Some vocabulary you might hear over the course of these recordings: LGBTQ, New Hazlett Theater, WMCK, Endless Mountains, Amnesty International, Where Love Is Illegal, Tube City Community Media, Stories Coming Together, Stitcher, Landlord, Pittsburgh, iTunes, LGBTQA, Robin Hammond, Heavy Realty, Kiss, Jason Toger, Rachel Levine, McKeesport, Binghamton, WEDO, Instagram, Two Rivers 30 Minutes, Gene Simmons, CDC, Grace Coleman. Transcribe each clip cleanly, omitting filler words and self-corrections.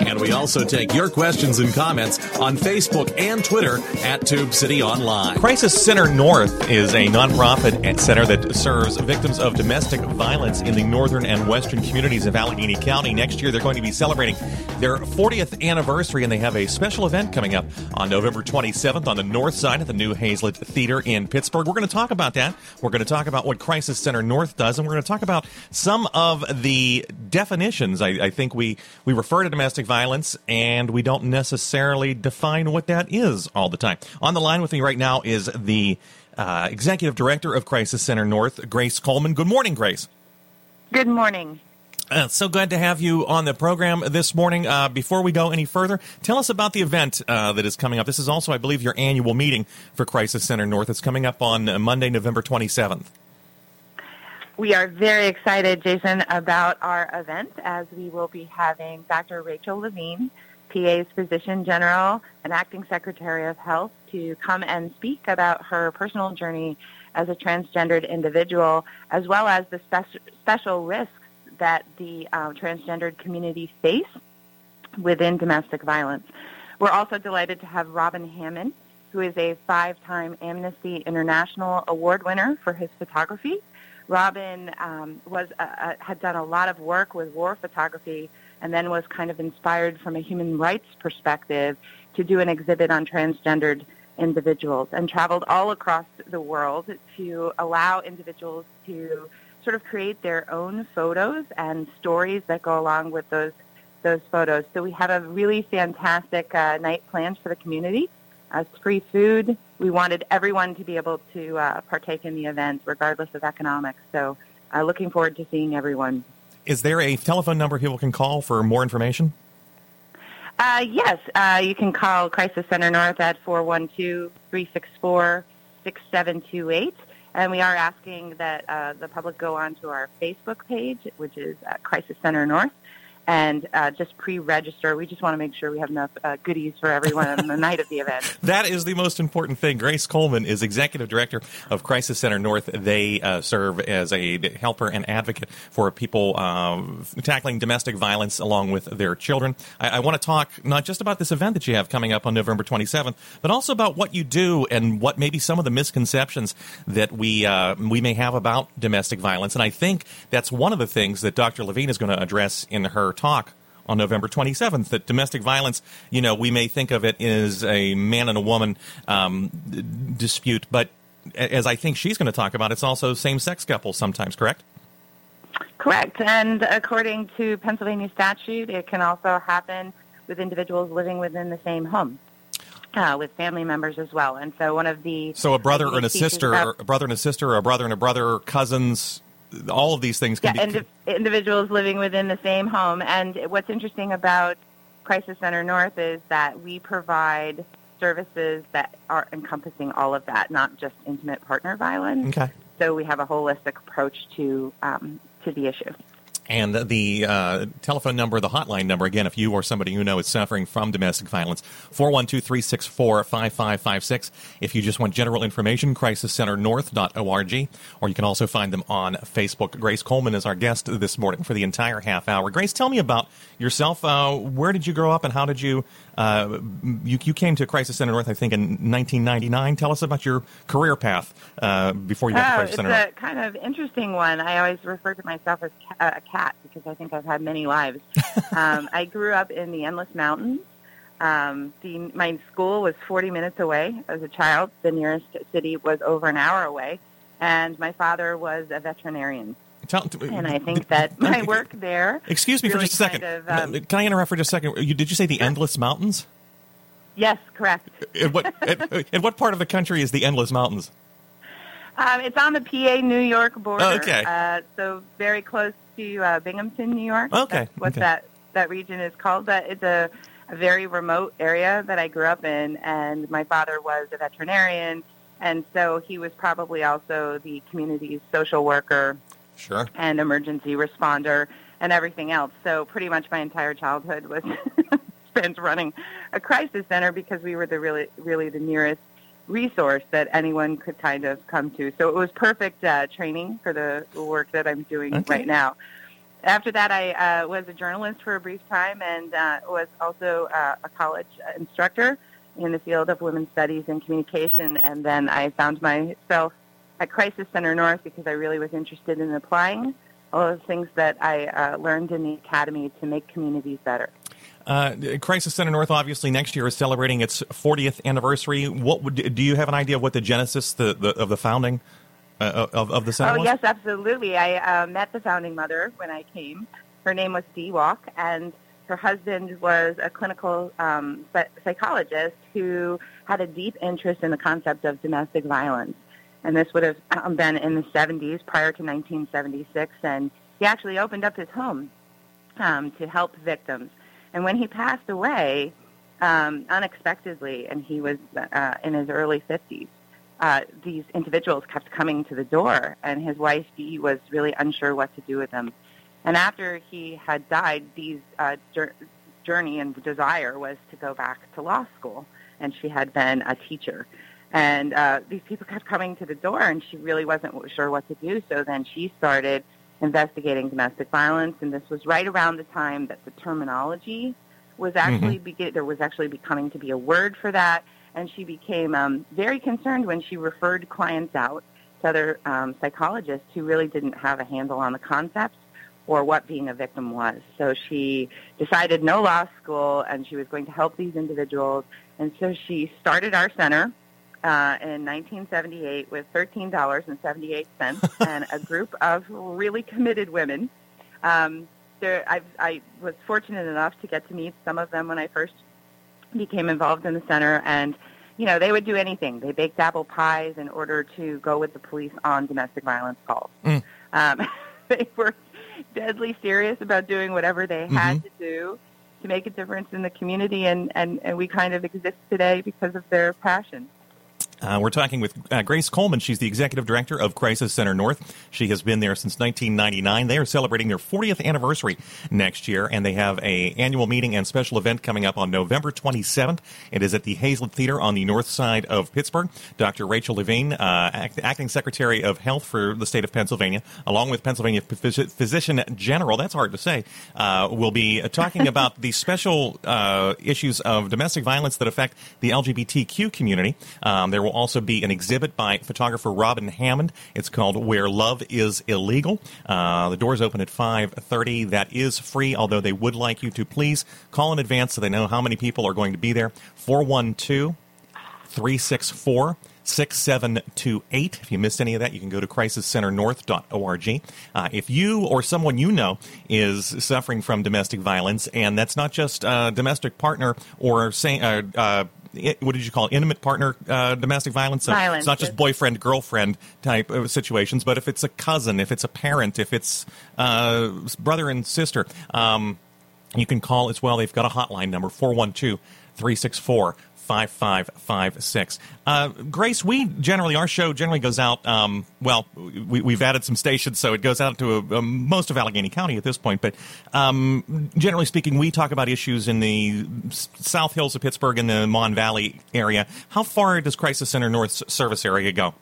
And we also take your questions and comments on Facebook and Twitter at Tube City Online. Crisis Center North is a nonprofit center that serves victims of domestic violence in the northern and western communities of Allegheny County. Next year, they're going to be celebrating their 40th anniversary, and they have a special event coming up on November 27th on the north side of the New Hazlett Theater in Pittsburgh. We're going to talk about that. We're going to talk about what Crisis Center North does, and we're going to talk about some of the definitions. I think we refer to domestic violence, and we don't necessarily define what that is all the time. On the line with me right now is the Executive Director of Crisis Center North, Grace Coleman. Good morning, Grace. Good morning. So glad to have you on the program this morning. Before we go any further, tell us about the event that is coming up. This is also, I believe, your annual meeting for Crisis Center North. It's coming up on Monday, November 27th. We are very excited, Jason, about our event, as we will be having Dr. Rachel Levine, PA's Physician General and Acting Secretary of Health, to come and speak about her personal journey as a transgendered individual, as well as the special risks that the transgendered community face within domestic violence. We're also delighted to have Robin Hammond, who is a five-time Amnesty International Award winner for his photography. Robin had done a lot of work with war photography, and then was kind of inspired from a human rights perspective to do an exhibit on transgendered individuals, and traveled all across the world to allow individuals to sort of create their own photos and stories that go along with those photos. So we have a really fantastic night planned for the community. It's free food. We wanted everyone to be able to partake in the event, regardless of economics. So looking forward to seeing everyone. Is there a telephone number people can call for more information? Yes. You can call Crisis Center North at 412-364-6728. And we are asking that the public go onto our Facebook page, which is Crisis Center North, and just pre-register. We just want to make sure we have enough goodies for everyone on the night of the event. That is the most important thing. Grace Coleman is Executive Director of Crisis Center North. They serve as a helper and advocate for people tackling domestic violence along with their children. I want to talk not just about this event that you have coming up on November 27th, but also about what you do and what maybe some of the misconceptions that we may have about domestic violence. And I think that's one of the things that Dr. Levine is going to address in her talk on November 27th, that domestic violence, we may think of it as a man and a woman dispute, but as I think she's going to talk about, it's also same-sex couples sometimes, correct? Correct. And according to Pennsylvania statute, it can also happen with individuals living within the same home, with family members as well. And so so a brother and a sister, or a brother and a sister, or a brother and a brother, cousins, all of these things can be... individuals living within the same home. And what's interesting about Crisis Center North is that we provide services that are encompassing all of that, not just intimate partner violence. Okay. So we have a holistic approach to the issue. And the telephone number, the hotline number, again, if you or somebody you know is suffering from domestic violence, 412-364-5556. If you just want general information, crisiscenternorth.org, or you can also find them on Facebook. Grace Coleman is our guest this morning for the entire half hour. Grace, tell me about yourself. Where did you grow up, and how did you came to Crisis Center North, I think, in 1999. Tell us about your career path before you got to Crisis Center North. It's a kind of interesting one. I always refer to myself as a cat, because I think I've had many lives. I grew up in the Endless Mountains. My school was 40 minutes away as a child. The nearest city was over an hour away, and my father was a veterinarian. And I think that my work there... Excuse me really for just a second. Can I interrupt for just a second? Did you say the Endless Mountains? Yes, correct. What part of the country is the Endless Mountains? It's on the PA-New York border. Oh, okay. So very close to Binghamton, New York. Okay. That's what that region is called. But it's a very remote area that I grew up in, and my father was a veterinarian. And so he was probably also the community's social worker, sure, and emergency responder and everything else. So pretty much my entire childhood was spent running a crisis center because we were the really the nearest resource that anyone could kind of come to. So it was perfect training for the work that I'm doing right now. After that, I was a journalist for a brief time and was also a college instructor in the field of women's studies and communication. And then I found myself at Crisis Center North because I really was interested in applying all of the things that I learned in the academy to make communities better. Crisis Center North, obviously, next year is celebrating its 40th anniversary. Do you have an idea of what the genesis of the founding of the center was? Oh, yes, absolutely. I met the founding mother when I came. Her name was Dee Walk, and her husband was a clinical psychologist who had a deep interest in the concept of domestic violence. And this would have been in the 70s, prior to 1976. And he actually opened up his home to help victims. And when he passed away unexpectedly, and he was in his early 50s, these individuals kept coming to the door, and his wife, Dee, was really unsure what to do with them. And after he had died, Dee's journey and desire was to go back to law school, and she had been a teacher. And these people kept coming to the door, and she really wasn't sure what to do, so then she started investigating domestic violence, and this was right around the time that the terminology was actually, there was actually becoming to be a word for that, and she became very concerned when she referred clients out to other psychologists who really didn't have a handle on the concepts or what being a victim was. So she decided no law school, and she was going to help these individuals, and so she started our center in 1978 with $13.78 and a group of really committed women. I was fortunate enough to get to meet some of them when I first became involved in the center, and, you know, they would do anything. They baked apple pies in order to go with the police on domestic violence calls. They were deadly serious about doing whatever they had to do to make a difference in the community, and we kind of exist today because of their passion. We're talking with Grace Coleman. She's the executive director of Crisis Center North. She has been there since 1999. They are celebrating their 40th anniversary next year, and they have an annual meeting and special event coming up on November 27th. It is at the Hazlett Theater on the north side of Pittsburgh. Dr. Rachel Levine, acting secretary of health for the state of Pennsylvania, along with Pennsylvania Physician General, that's hard to say, will be talking about the special issues of domestic violence that affect the LGBTQ community. There will also be an exhibit by photographer Robin Hammond. It's called Where Love Is Illegal. The doors open at 5:30. That is free, although they would like you to please call in advance so they know how many people are going to be there. 412-364-6728. If you missed any of that, you can go to crisiscenternorth.org. If you or someone you know is suffering from domestic violence, and that's not just domestic partner or what did you call it? Intimate partner domestic violence? So it's not just boyfriend, girlfriend type of situations, but if it's a cousin, if it's a parent, if it's brother and sister, you can call as well. They've got a hotline number, 412-364-5556. Grace, our show generally goes out, we've added some stations, so it goes out to most of Allegheny County at this point, but generally speaking, we talk about issues in the South Hills of Pittsburgh and the Mon Valley area. How far does Crisis Center North's service area go?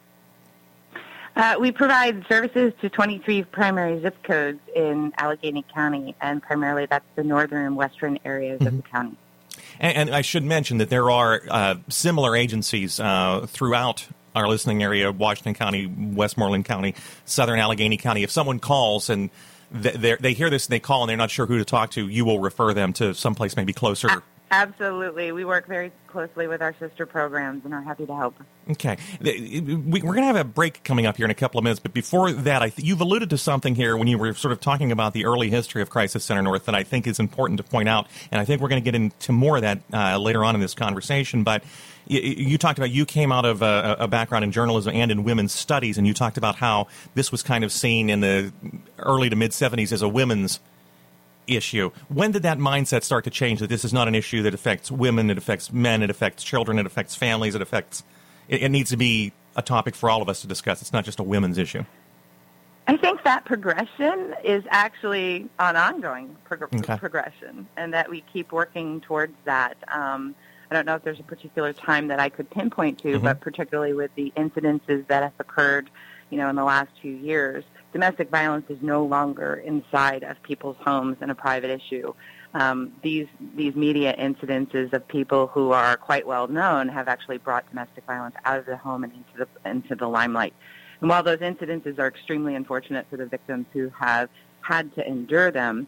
We provide services to 23 primary zip codes in Allegheny County, and primarily that's the northern and western areas of the county. And I should mention that there are similar agencies throughout our listening area, Washington County, Westmoreland County, Southern Allegheny County. If someone calls and they hear this and they call and they're not sure who to talk to, you will refer them to someplace maybe closer. Absolutely. We work very closely with our sister programs and are happy to help. Okay. We're going to have a break coming up here in a couple of minutes, but before that, you've alluded to something here when you were sort of talking about the early history of Crisis Center North that I think is important to point out, and I think we're going to get into more of that later on in this conversation, but you talked about you came out of a background in journalism and in women's studies, and you talked about how this was kind of seen in the early to mid-'70s as a women's issue. When did that mindset start to change, that this is not an issue that affects women, it affects men, it affects children, it affects families, it needs to be a topic for all of us to discuss. It's not just a women's issue. I think that progression is actually an ongoing progression, and that we keep working towards that. I don't know if there's a particular time that I could pinpoint to, mm-hmm. but particularly with the incidences that have occurred, you know, in the last few years, domestic violence is no longer inside of people's homes and a private issue. These media incidences of people who are quite well known have actually brought domestic violence out of the home and into the limelight. And while those incidences are extremely unfortunate for the victims who have had to endure them,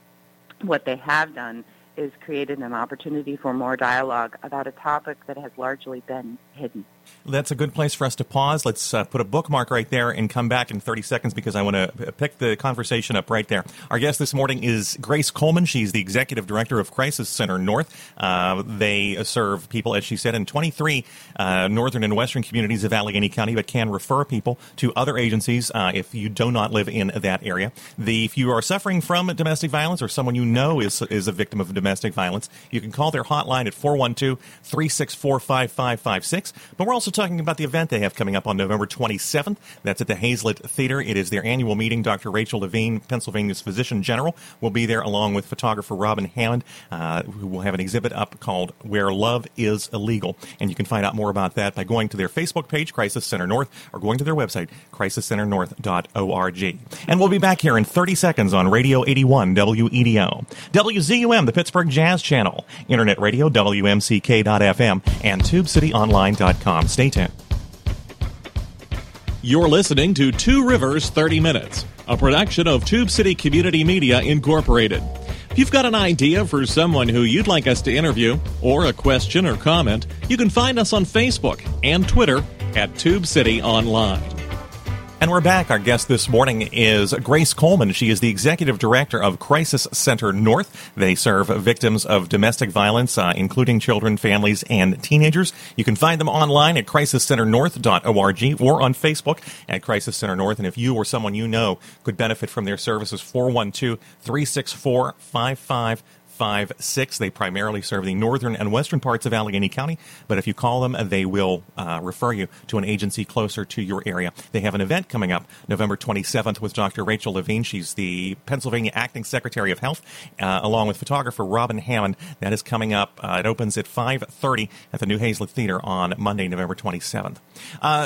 what they have done is created an opportunity for more dialogue about a topic that has largely been hidden. That's a good place for us to pause. Let's put a bookmark right there and come back in 30 seconds because I want to pick the conversation up right there. Our guest this morning is Grace Coleman. She's the executive director of Crisis Center North. They serve people, as she said, in 23 northern and western communities of Allegheny County, but can refer people to other agencies if you do not live in that area. If you are suffering from domestic violence or someone you know is a victim of domestic violence, you can call their hotline at 412-364-5556. But we're also talking about the event they have coming up on November 27th. That's at the Hazlett Theater. It is their annual meeting. Dr. Rachel Levine, Pennsylvania's Physician General, will be there along with photographer Robin Hammond, who will have an exhibit up called Where Love Is Illegal. And you can find out more about that by going to their Facebook page, Crisis Center North, or going to their website, crisiscenternorth.org. And we'll be back here in 30 seconds on Radio 81 WEDO, WZUM, the Pittsburgh Jazz Channel, Internet Radio, WMCK.FM, and TubeCityOnline.com. Stay tuned. You're listening to Two Rivers 30 Minutes, a production of Tube City Community Media, Incorporated. If you've got an idea for someone who you'd like us to interview, or a question or comment, you can find us on Facebook and Twitter at Tube City Online. And we're back. Our guest this morning is Grace Coleman. She is the executive director of Crisis Center North. They serve victims of domestic violence, including children, families, and teenagers. You can find them online at crisiscenternorth.org or on Facebook at Crisis Center North. And if you or someone you know could benefit from their services, 412-364-5556. They primarily serve the northern and western parts of Allegheny County, but if you call them, they will refer you to an agency closer to your area. They have an event coming up November 27th with Dr. Rachel Levine. She's the Pennsylvania Acting Secretary of Health, along with photographer Robin Hammond. That is coming up. It opens at 5:30 at the New Hazlett Theater on Monday, November 27th.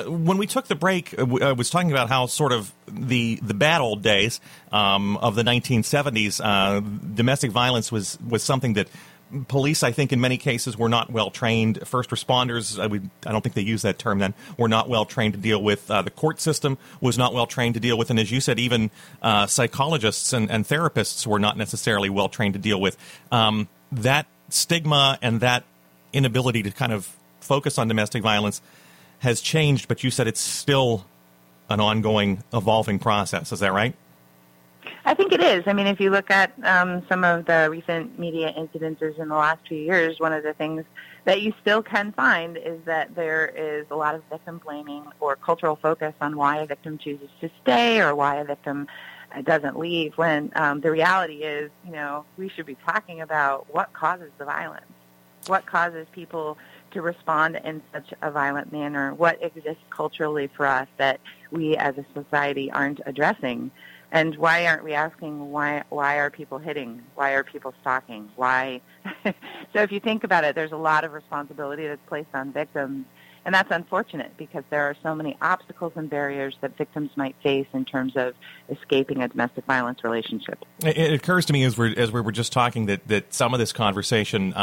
When we took the break, I was talking about how sort of the bad old days of the 1970s, domestic violence was something that police, I think, in many cases were not well-trained. First responders, I don't think they used that term then, were not well-trained to deal with. The court system was not well-trained to deal with. And as you said, even psychologists and therapists were not necessarily well-trained to deal with. That stigma and that inability to kind of focus on domestic violence has changed, but you said it's still an ongoing, evolving process. Is that right? I think it is. I mean, if you look at some of the recent media incidences in the last few years, one of the things that you still can find is that there is a lot of victim blaming or cultural focus on why a victim chooses to stay or why a victim doesn't leave, when the reality is, you know, we should be talking about what causes the violence, what causes people to respond in such a violent manner, what exists culturally for us that we as a society aren't addressing. And why aren't we asking why are people hitting? Why are people stalking? Why? So if you think about it, there's a lot of responsibility that's placed on victims, and that's unfortunate because there are so many obstacles and barriers that victims might face in terms of escaping a domestic violence relationship. It occurs to me as we were just talking that some of this conversation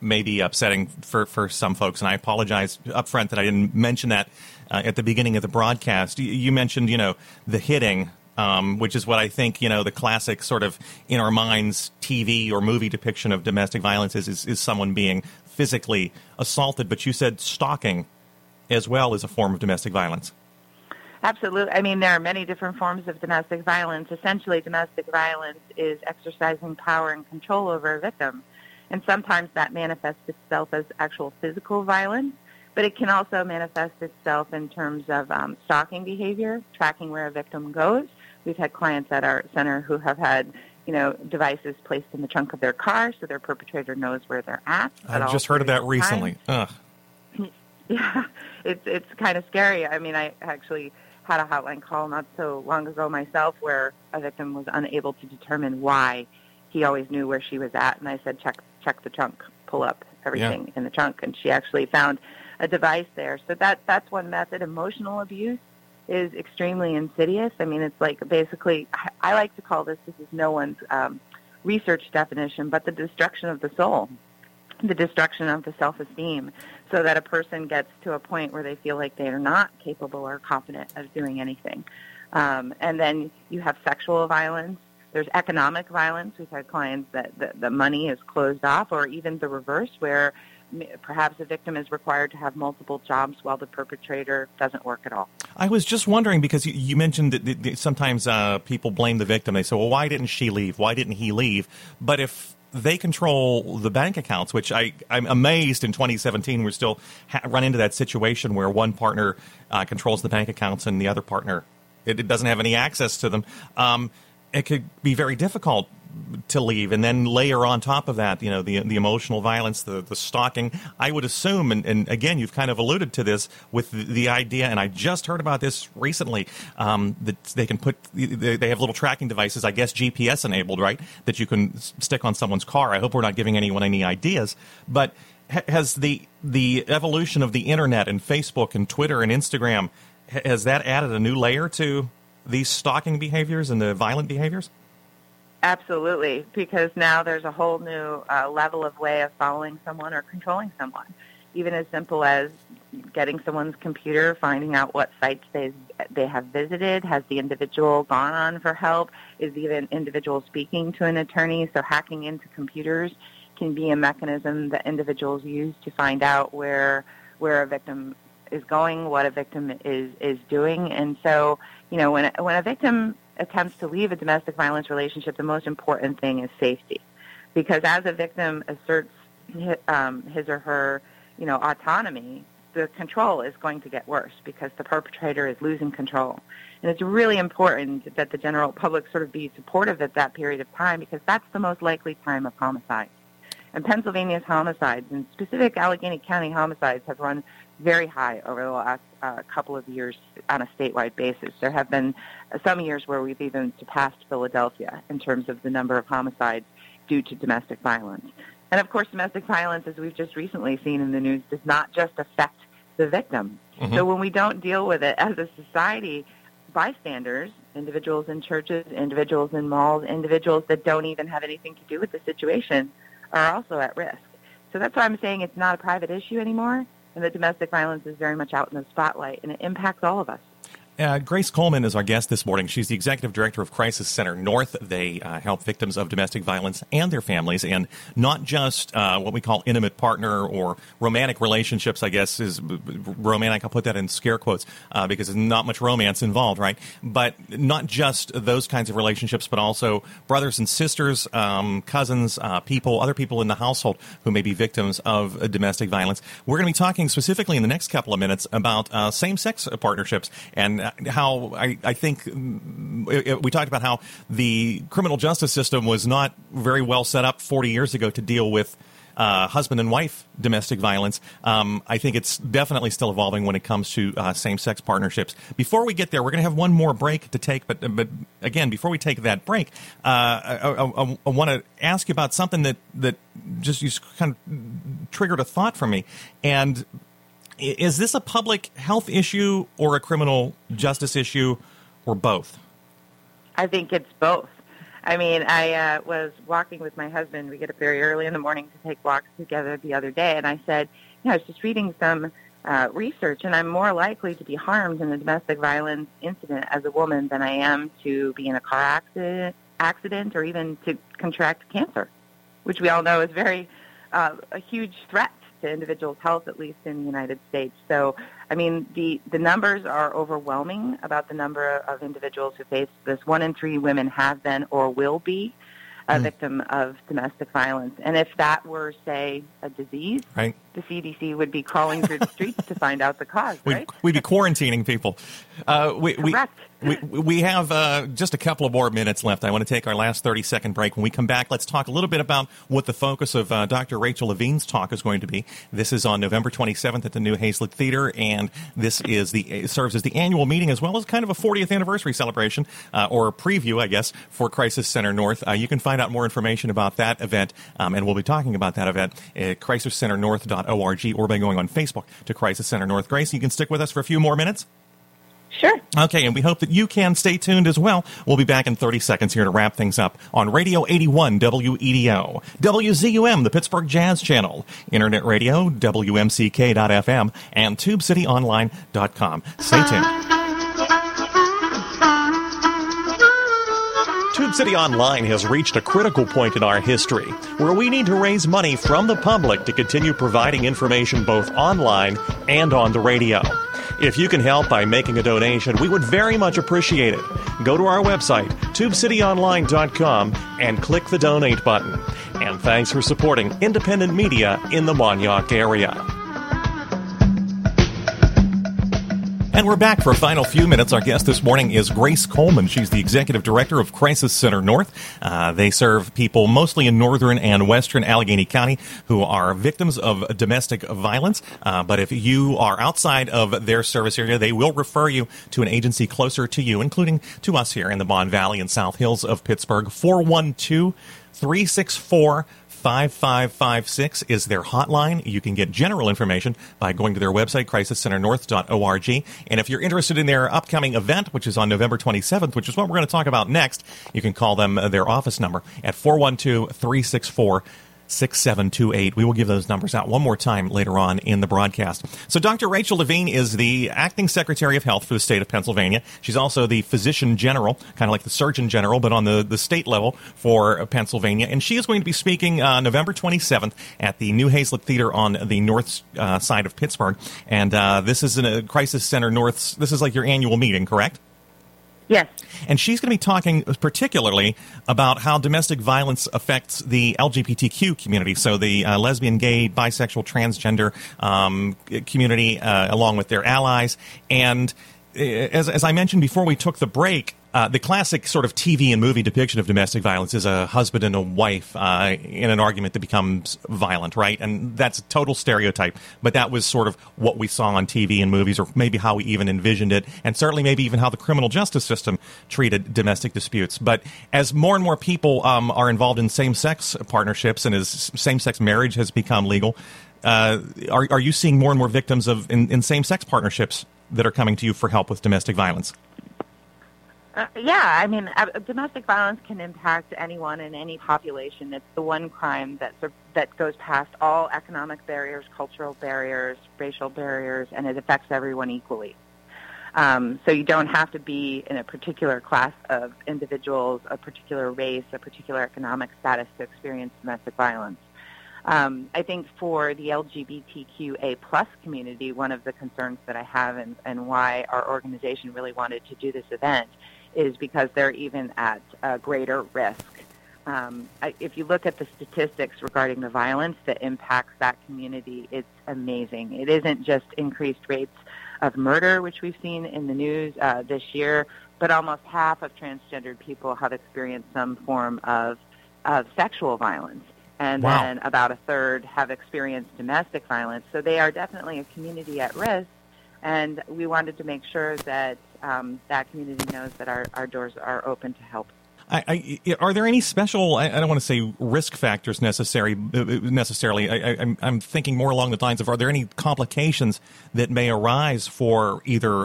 may be upsetting for some folks, and I apologize up front that I didn't mention that at the beginning of the broadcast. You mentioned, you know, the hitting, which is what I think, you know, the classic sort of in our minds TV or movie depiction of domestic violence is someone being physically assaulted. But you said stalking as well is a form of domestic violence. Absolutely. I mean, there are many different forms of domestic violence. Essentially, domestic violence is exercising power and control over a victim. And sometimes that manifests itself as actual physical violence. But it can also manifest itself in terms of stalking behavior, tracking where a victim goes. We've had clients at our center who have had, you know, devices placed in the trunk of their car so their perpetrator knows where they're at. I've just heard of that recently. Ugh. Yeah, it's kind of scary. I mean, I actually had a hotline call not so long ago myself where a victim was unable to determine why. He always knew where she was at, and I said, check the trunk, pull up everything in the trunk, and she actually found a device there. So that's one method. Emotional abuse is extremely insidious. I mean, it's like basically, I like to call this is no one's research definition, but the destruction of the soul, the destruction of the self-esteem, so that a person gets to a point where they feel like they are not capable or competent of doing anything. And then you have sexual violence. There's economic violence. We've had clients that the money is closed off, or even the reverse, where perhaps a victim is required to have multiple jobs while the perpetrator doesn't work at all. I was just wondering, because you mentioned that sometimes people blame the victim. They say, well, why didn't she leave? Why didn't he leave? But if they control the bank accounts, which I'm amazed in 2017 we're still run into that situation where one partner controls the bank accounts and the other partner it doesn't have any access to them. It could be very difficult to leave, and then layer on top of that, you know, the emotional violence, the stalking. I would assume, and again, you've kind of alluded to this with the idea, and I just heard about this recently, that they can they have little tracking devices, I guess GPS enabled, right, that you can stick on someone's car. I hope we're not giving anyone any ideas, but has the evolution of the internet and Facebook and Twitter and Instagram, has that added a new layer to these stalking behaviors and the violent behaviors? Absolutely, because now there's a whole new level of way of following someone or controlling someone, even as simple as getting someone's computer, finding out what sites they have visited, has the individual gone on for help, is the individual speaking to an attorney, so hacking into computers can be a mechanism that individuals use to find out where a victim is going, what a victim is doing. And so, you know, when a victim attempts to leave a domestic violence relationship, the most important thing is safety, because as a victim asserts his or her, you know, autonomy, the control is going to get worse because the perpetrator is losing control. And it's really important that the general public sort of be supportive at that period of time, because that's the most likely time of homicide. And Pennsylvania's homicides, and specific Allegheny County homicides, have run very high over the last couple of years on a statewide basis. There have been some years where we've even surpassed Philadelphia in terms of the number of homicides due to domestic violence. And, of course, domestic violence, as we've just recently seen in the news, does not just affect the victim. Mm-hmm. So when we don't deal with it as a society, bystanders, individuals in churches, individuals in malls, individuals that don't even have anything to do with the situation, are also at risk. So that's why I'm saying it's not a private issue anymore, and that domestic violence is very much out in the spotlight, and it impacts all of us. Grace Coleman is our guest this morning. She's the executive director of Crisis Center North. They help victims of domestic violence and their families, and not just what we call intimate partner or romantic relationships, I guess is romantic. I'll put that in scare quotes because there's not much romance involved, right? But not just those kinds of relationships, but also brothers and sisters, cousins, other people in the household who may be victims of domestic violence. We're going to be talking specifically in the next couple of minutes about same-sex partnerships, and how I think we talked about how the criminal justice system was not very well set up 40 years ago to deal with husband and wife domestic violence. I think it's definitely still evolving when it comes to same-sex partnerships. Before we get there, we're going to have one more break to take. But again, before we take that break, I want to ask you about something that just kind of triggered a thought for me. And is this a public health issue or a criminal justice issue, or both? I think it's both. I mean, I was walking with my husband. We get up very early in the morning to take walks together the other day, and I said, you know, I was just reading some research, and I'm more likely to be harmed in a domestic violence incident as a woman than I am to be in a car accident or even to contract cancer, which we all know is very a huge threat to individuals' health, at least in the United States. So, I mean, the numbers are overwhelming about the number of individuals who face this. 1 in 3 women have been or will be a victim of domestic violence. And if that were, say, a disease, right, the CDC would be crawling through the streets to find out the cause, right? We'd be quarantining people. Correct. We have just a couple of more minutes left. I want to take our last 30-second break. When we come back, let's talk a little bit about what the focus of Dr. Rachel Levine's talk is going to be. This is on November 27th at the New Hazlett Theater, and this is it serves as the annual meeting as well as kind of a 40th anniversary celebration or a preview, I guess, for Crisis Center North. You can find out more information about that event, and we'll be talking about that event at crisiscenternorth.org or by going on Facebook to Crisis Center North. Grace, you can stick with us for a few more minutes. Sure. Okay, and we hope that you can stay tuned as well. We'll be back in 30 seconds here to wrap things up on Radio 81 WEDO, WZUM, the Pittsburgh Jazz Channel, Internet Radio, WMCK.FM, and TubeCityOnline.com. Stay tuned. Tube City Online has reached a critical point in our history where we need to raise money from the public to continue providing information both online and on the radio. If you can help by making a donation, we would very much appreciate it. Go to our website, TubeCityOnline.com, and click the Donate button. And thanks for supporting independent media in the Mon-Yough area. And we're back for a final few minutes. Our guest this morning is Grace Coleman. She's the executive director of Crisis Center North. They serve people mostly in northern and western Allegheny County who are victims of domestic violence. But if you are outside of their service area, they will refer you to an agency closer to you, including to us here in the Mon Valley and South Hills of Pittsburgh. 412-364-5556 is their hotline. You can get general information by going to their website, crisiscenternorth.org. And if you're interested in their upcoming event, which is on November 27th, which is what we're going to talk about next, you can call them their office number at 412-364-6728. We will give those numbers out one more time later on in the broadcast. So Dr. Rachel Levine is the acting secretary of health for the state of Pennsylvania. She's also the physician general, kind of like the surgeon general, but on the state level for Pennsylvania. And she is going to be speaking November 27th at the New Hazlett Theater on the north side of Pittsburgh. And this is a Crisis Center North's, this is like your annual meeting, correct? Yes. And she's going to be talking particularly about how domestic violence affects the LGBTQ community, so the lesbian, gay, bisexual, transgender community, along with their allies. And as I mentioned before we took the break, the classic sort of TV and movie depiction of domestic violence is a husband and a wife in an argument that becomes violent, right? And that's a total stereotype, but that was sort of what we saw on TV and movies, or maybe how we even envisioned it, and certainly maybe even how the criminal justice system treated domestic disputes. But as more and more people are involved in same-sex partnerships and as same-sex marriage has become legal, are you seeing more and more victims of in same-sex partnerships that are coming to you for help with domestic violence? Yeah, I mean, domestic violence can impact anyone in any population. It's the one crime that goes past all economic barriers, cultural barriers, racial barriers, and it affects everyone equally. So you don't have to be in a particular class of individuals, a particular race, a particular economic status to experience domestic violence. I think for the LGBTQA plus community, one of the concerns that I have and why our organization really wanted to do this event is because they're even at greater risk. If you look at the statistics regarding the violence that impacts that community, it's amazing. It isn't just increased rates of murder, which we've seen in the news this year, but almost half of transgendered people have experienced some form of sexual violence. And wow. Then about a third have experienced domestic violence. So they are definitely a community at risk. And we wanted to make sure that that community knows that our doors are open to help. Are there any special, I don't want to say risk factors necessarily. I'm thinking more along the lines of, are there any complications that may arise for either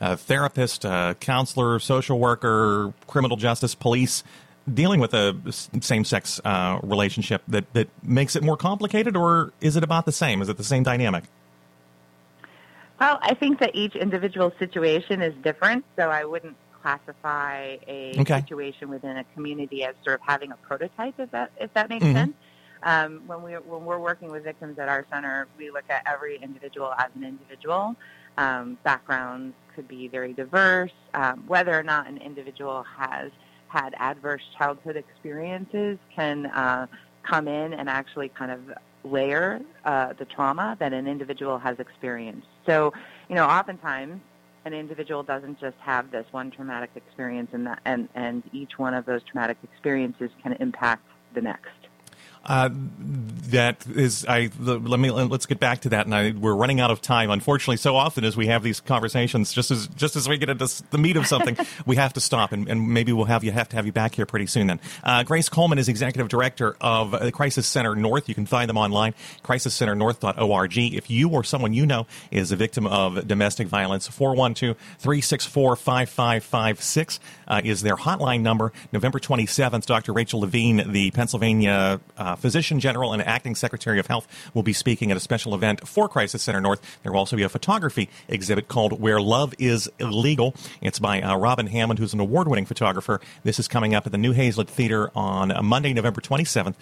a therapist, a counselor, social worker, criminal justice, police, dealing with a same-sex relationship that makes it more complicated, or is it about the same? Is it the same dynamic? Well, I think that each individual situation is different, so I wouldn't classify a situation within a community as sort of having a prototype, if that makes sense. When we're working with victims at our center, we look at every individual as an individual. Backgrounds could be very diverse. Whether or not an individual has had adverse childhood experiences can come in and actually kind of layer the trauma that an individual has experienced. So, you know, oftentimes an individual doesn't just have this one traumatic experience, and each one of those traumatic experiences can impact the next. Let's get back to that, and we're running out of time, unfortunately. So often as we have these conversations, just as we get into the meat of something, we have to stop, and maybe we'll have to have you back here pretty soon. Then, Grace Coleman is executive director of Crisis Center North. You can find them online, crisiscenternorth.org. If you or someone you know is a victim of domestic violence, 412-364-5556 is their hotline number. November 27th, Dr. Rachel Levine, the Pennsylvania Physician General and Acting Secretary of Health, will be speaking at a special event for Crisis Center North. There will also be a photography exhibit called Where Love Is Illegal. It's by Robin Hammond, who's an award-winning photographer. This is coming up at the New Hazlett Theater on Monday, November 27th.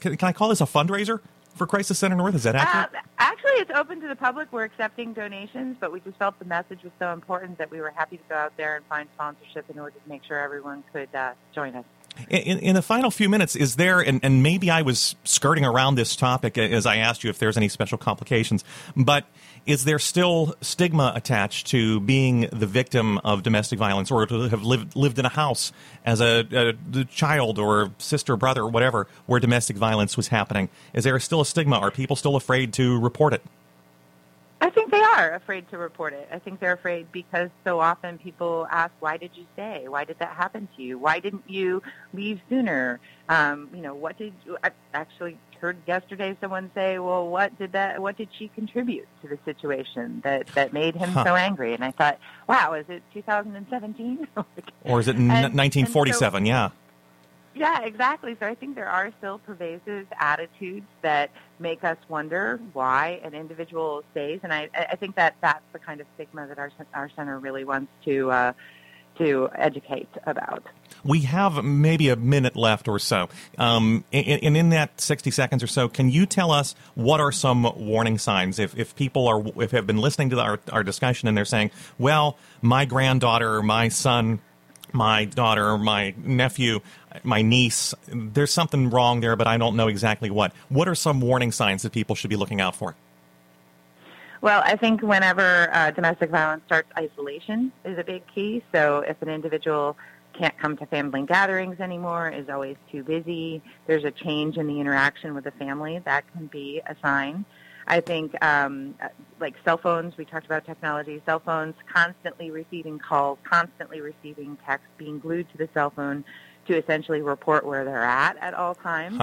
Can I call this a fundraiser for Crisis Center North? Is that accurate? Actually, it's open to the public. We're accepting donations, but we just felt the message was so important that we were happy to go out there and find sponsorship in order to make sure everyone could join us. In the final few minutes, is there, and maybe I was skirting around this topic as I asked you if there's any special complications, but is there still stigma attached to being the victim of domestic violence, or to have lived in a house as a child or sister, brother, or whatever, where domestic violence was happening? Is there still a stigma? Are people still afraid to report it? I think they are afraid to report it. I think they're afraid because so often people ask, why did you stay? Why did that happen to you? Why didn't you leave sooner? I actually heard yesterday someone say, well, what did she contribute to the situation that made him so angry? And I thought, wow, is it 2017? Or is it 1947? And so, yeah. Yeah, exactly. So I think there are still pervasive attitudes that make us wonder why an individual stays, and I think that that's the kind of stigma that our center really wants to educate about. We have maybe a minute left or so, and in that 60 seconds or so, can you tell us what are some warning signs if people have been listening to our discussion and they're saying, well, my granddaughter, or my son, my daughter, my nephew, my niece, there's something wrong there, but I don't know exactly what. What are some warning signs that people should be looking out for? Well, I think whenever domestic violence starts, isolation is a big key. So if an individual can't come to family gatherings anymore, is always too busy, there's a change in the interaction with the family, that can be a sign. I think like cell phones, we talked about technology, cell phones, constantly receiving calls, constantly receiving texts, being glued to the cell phone to essentially report where they're at all times,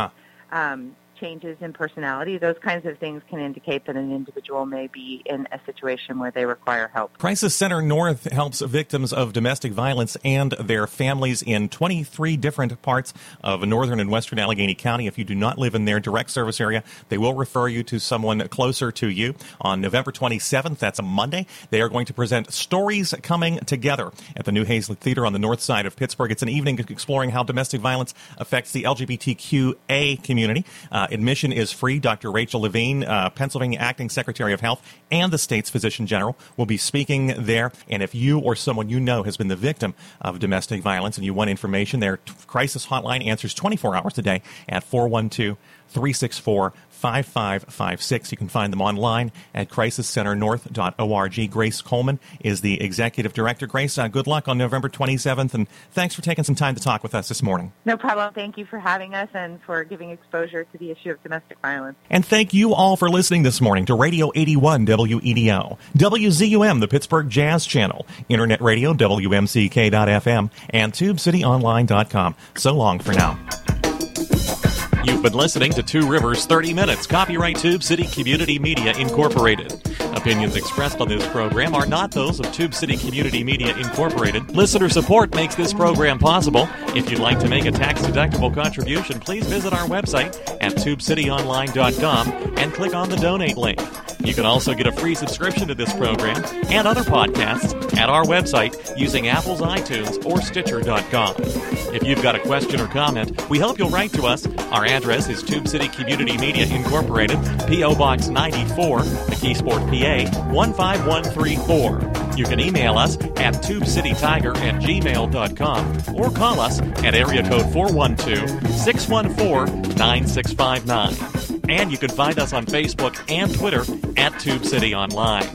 changes in personality, those kinds of things can indicate that an individual may be in a situation where they require help. Crisis Center North helps victims of domestic violence and their families in 23 different parts of northern and western Allegheny County. If you do not live in their direct service area, they will refer you to someone closer to you. On November 27th, that's a Monday, they are going to present Stories Coming Together at the New Hazlett Theater on the north side of Pittsburgh. It's an evening exploring how domestic violence affects the LGBTQA community. Admission is free. Dr. Rachel Levine, Pennsylvania Acting Secretary of Health and the state's Physician General, will be speaking there. And if you or someone you know has been the victim of domestic violence and you want information, their crisis hotline answers 24 hours a day at 412-364-5556. You can find them online at crisiscenternorth.org. Grace Coleman is the executive director. Grace, good luck on November 27th, and thanks for taking some time to talk with us this morning. No problem. Thank you for having us and for giving exposure to the issue of domestic violence. And thank you all for listening this morning to Radio 81 WEDO, WZUM, the Pittsburgh Jazz Channel, Internet Radio, WMCK.FM, and TubeCityOnline.com. So long for now. You've been listening to Two Rivers 30 Minutes, copyright Tube City Community Media, Incorporated. Opinions expressed on this program are not those of Tube City Community Media, Incorporated. Listener support makes this program possible. If you'd like to make a tax-deductible contribution, please visit our website at TubeCityOnline.com and click on the Donate link. You can also get a free subscription to this program and other podcasts at our website using Apple's iTunes or Stitcher.com. If you've got a question or comment, we hope you'll write to us. Our address is Tube City Community Media, Incorporated, P.O. Box 94, McKeesport, PA 15134. You can email us at TubeCityTiger@gmail.com or call us at area code 412-614-9659. And you can find us on Facebook and Twitter at Tube City Online.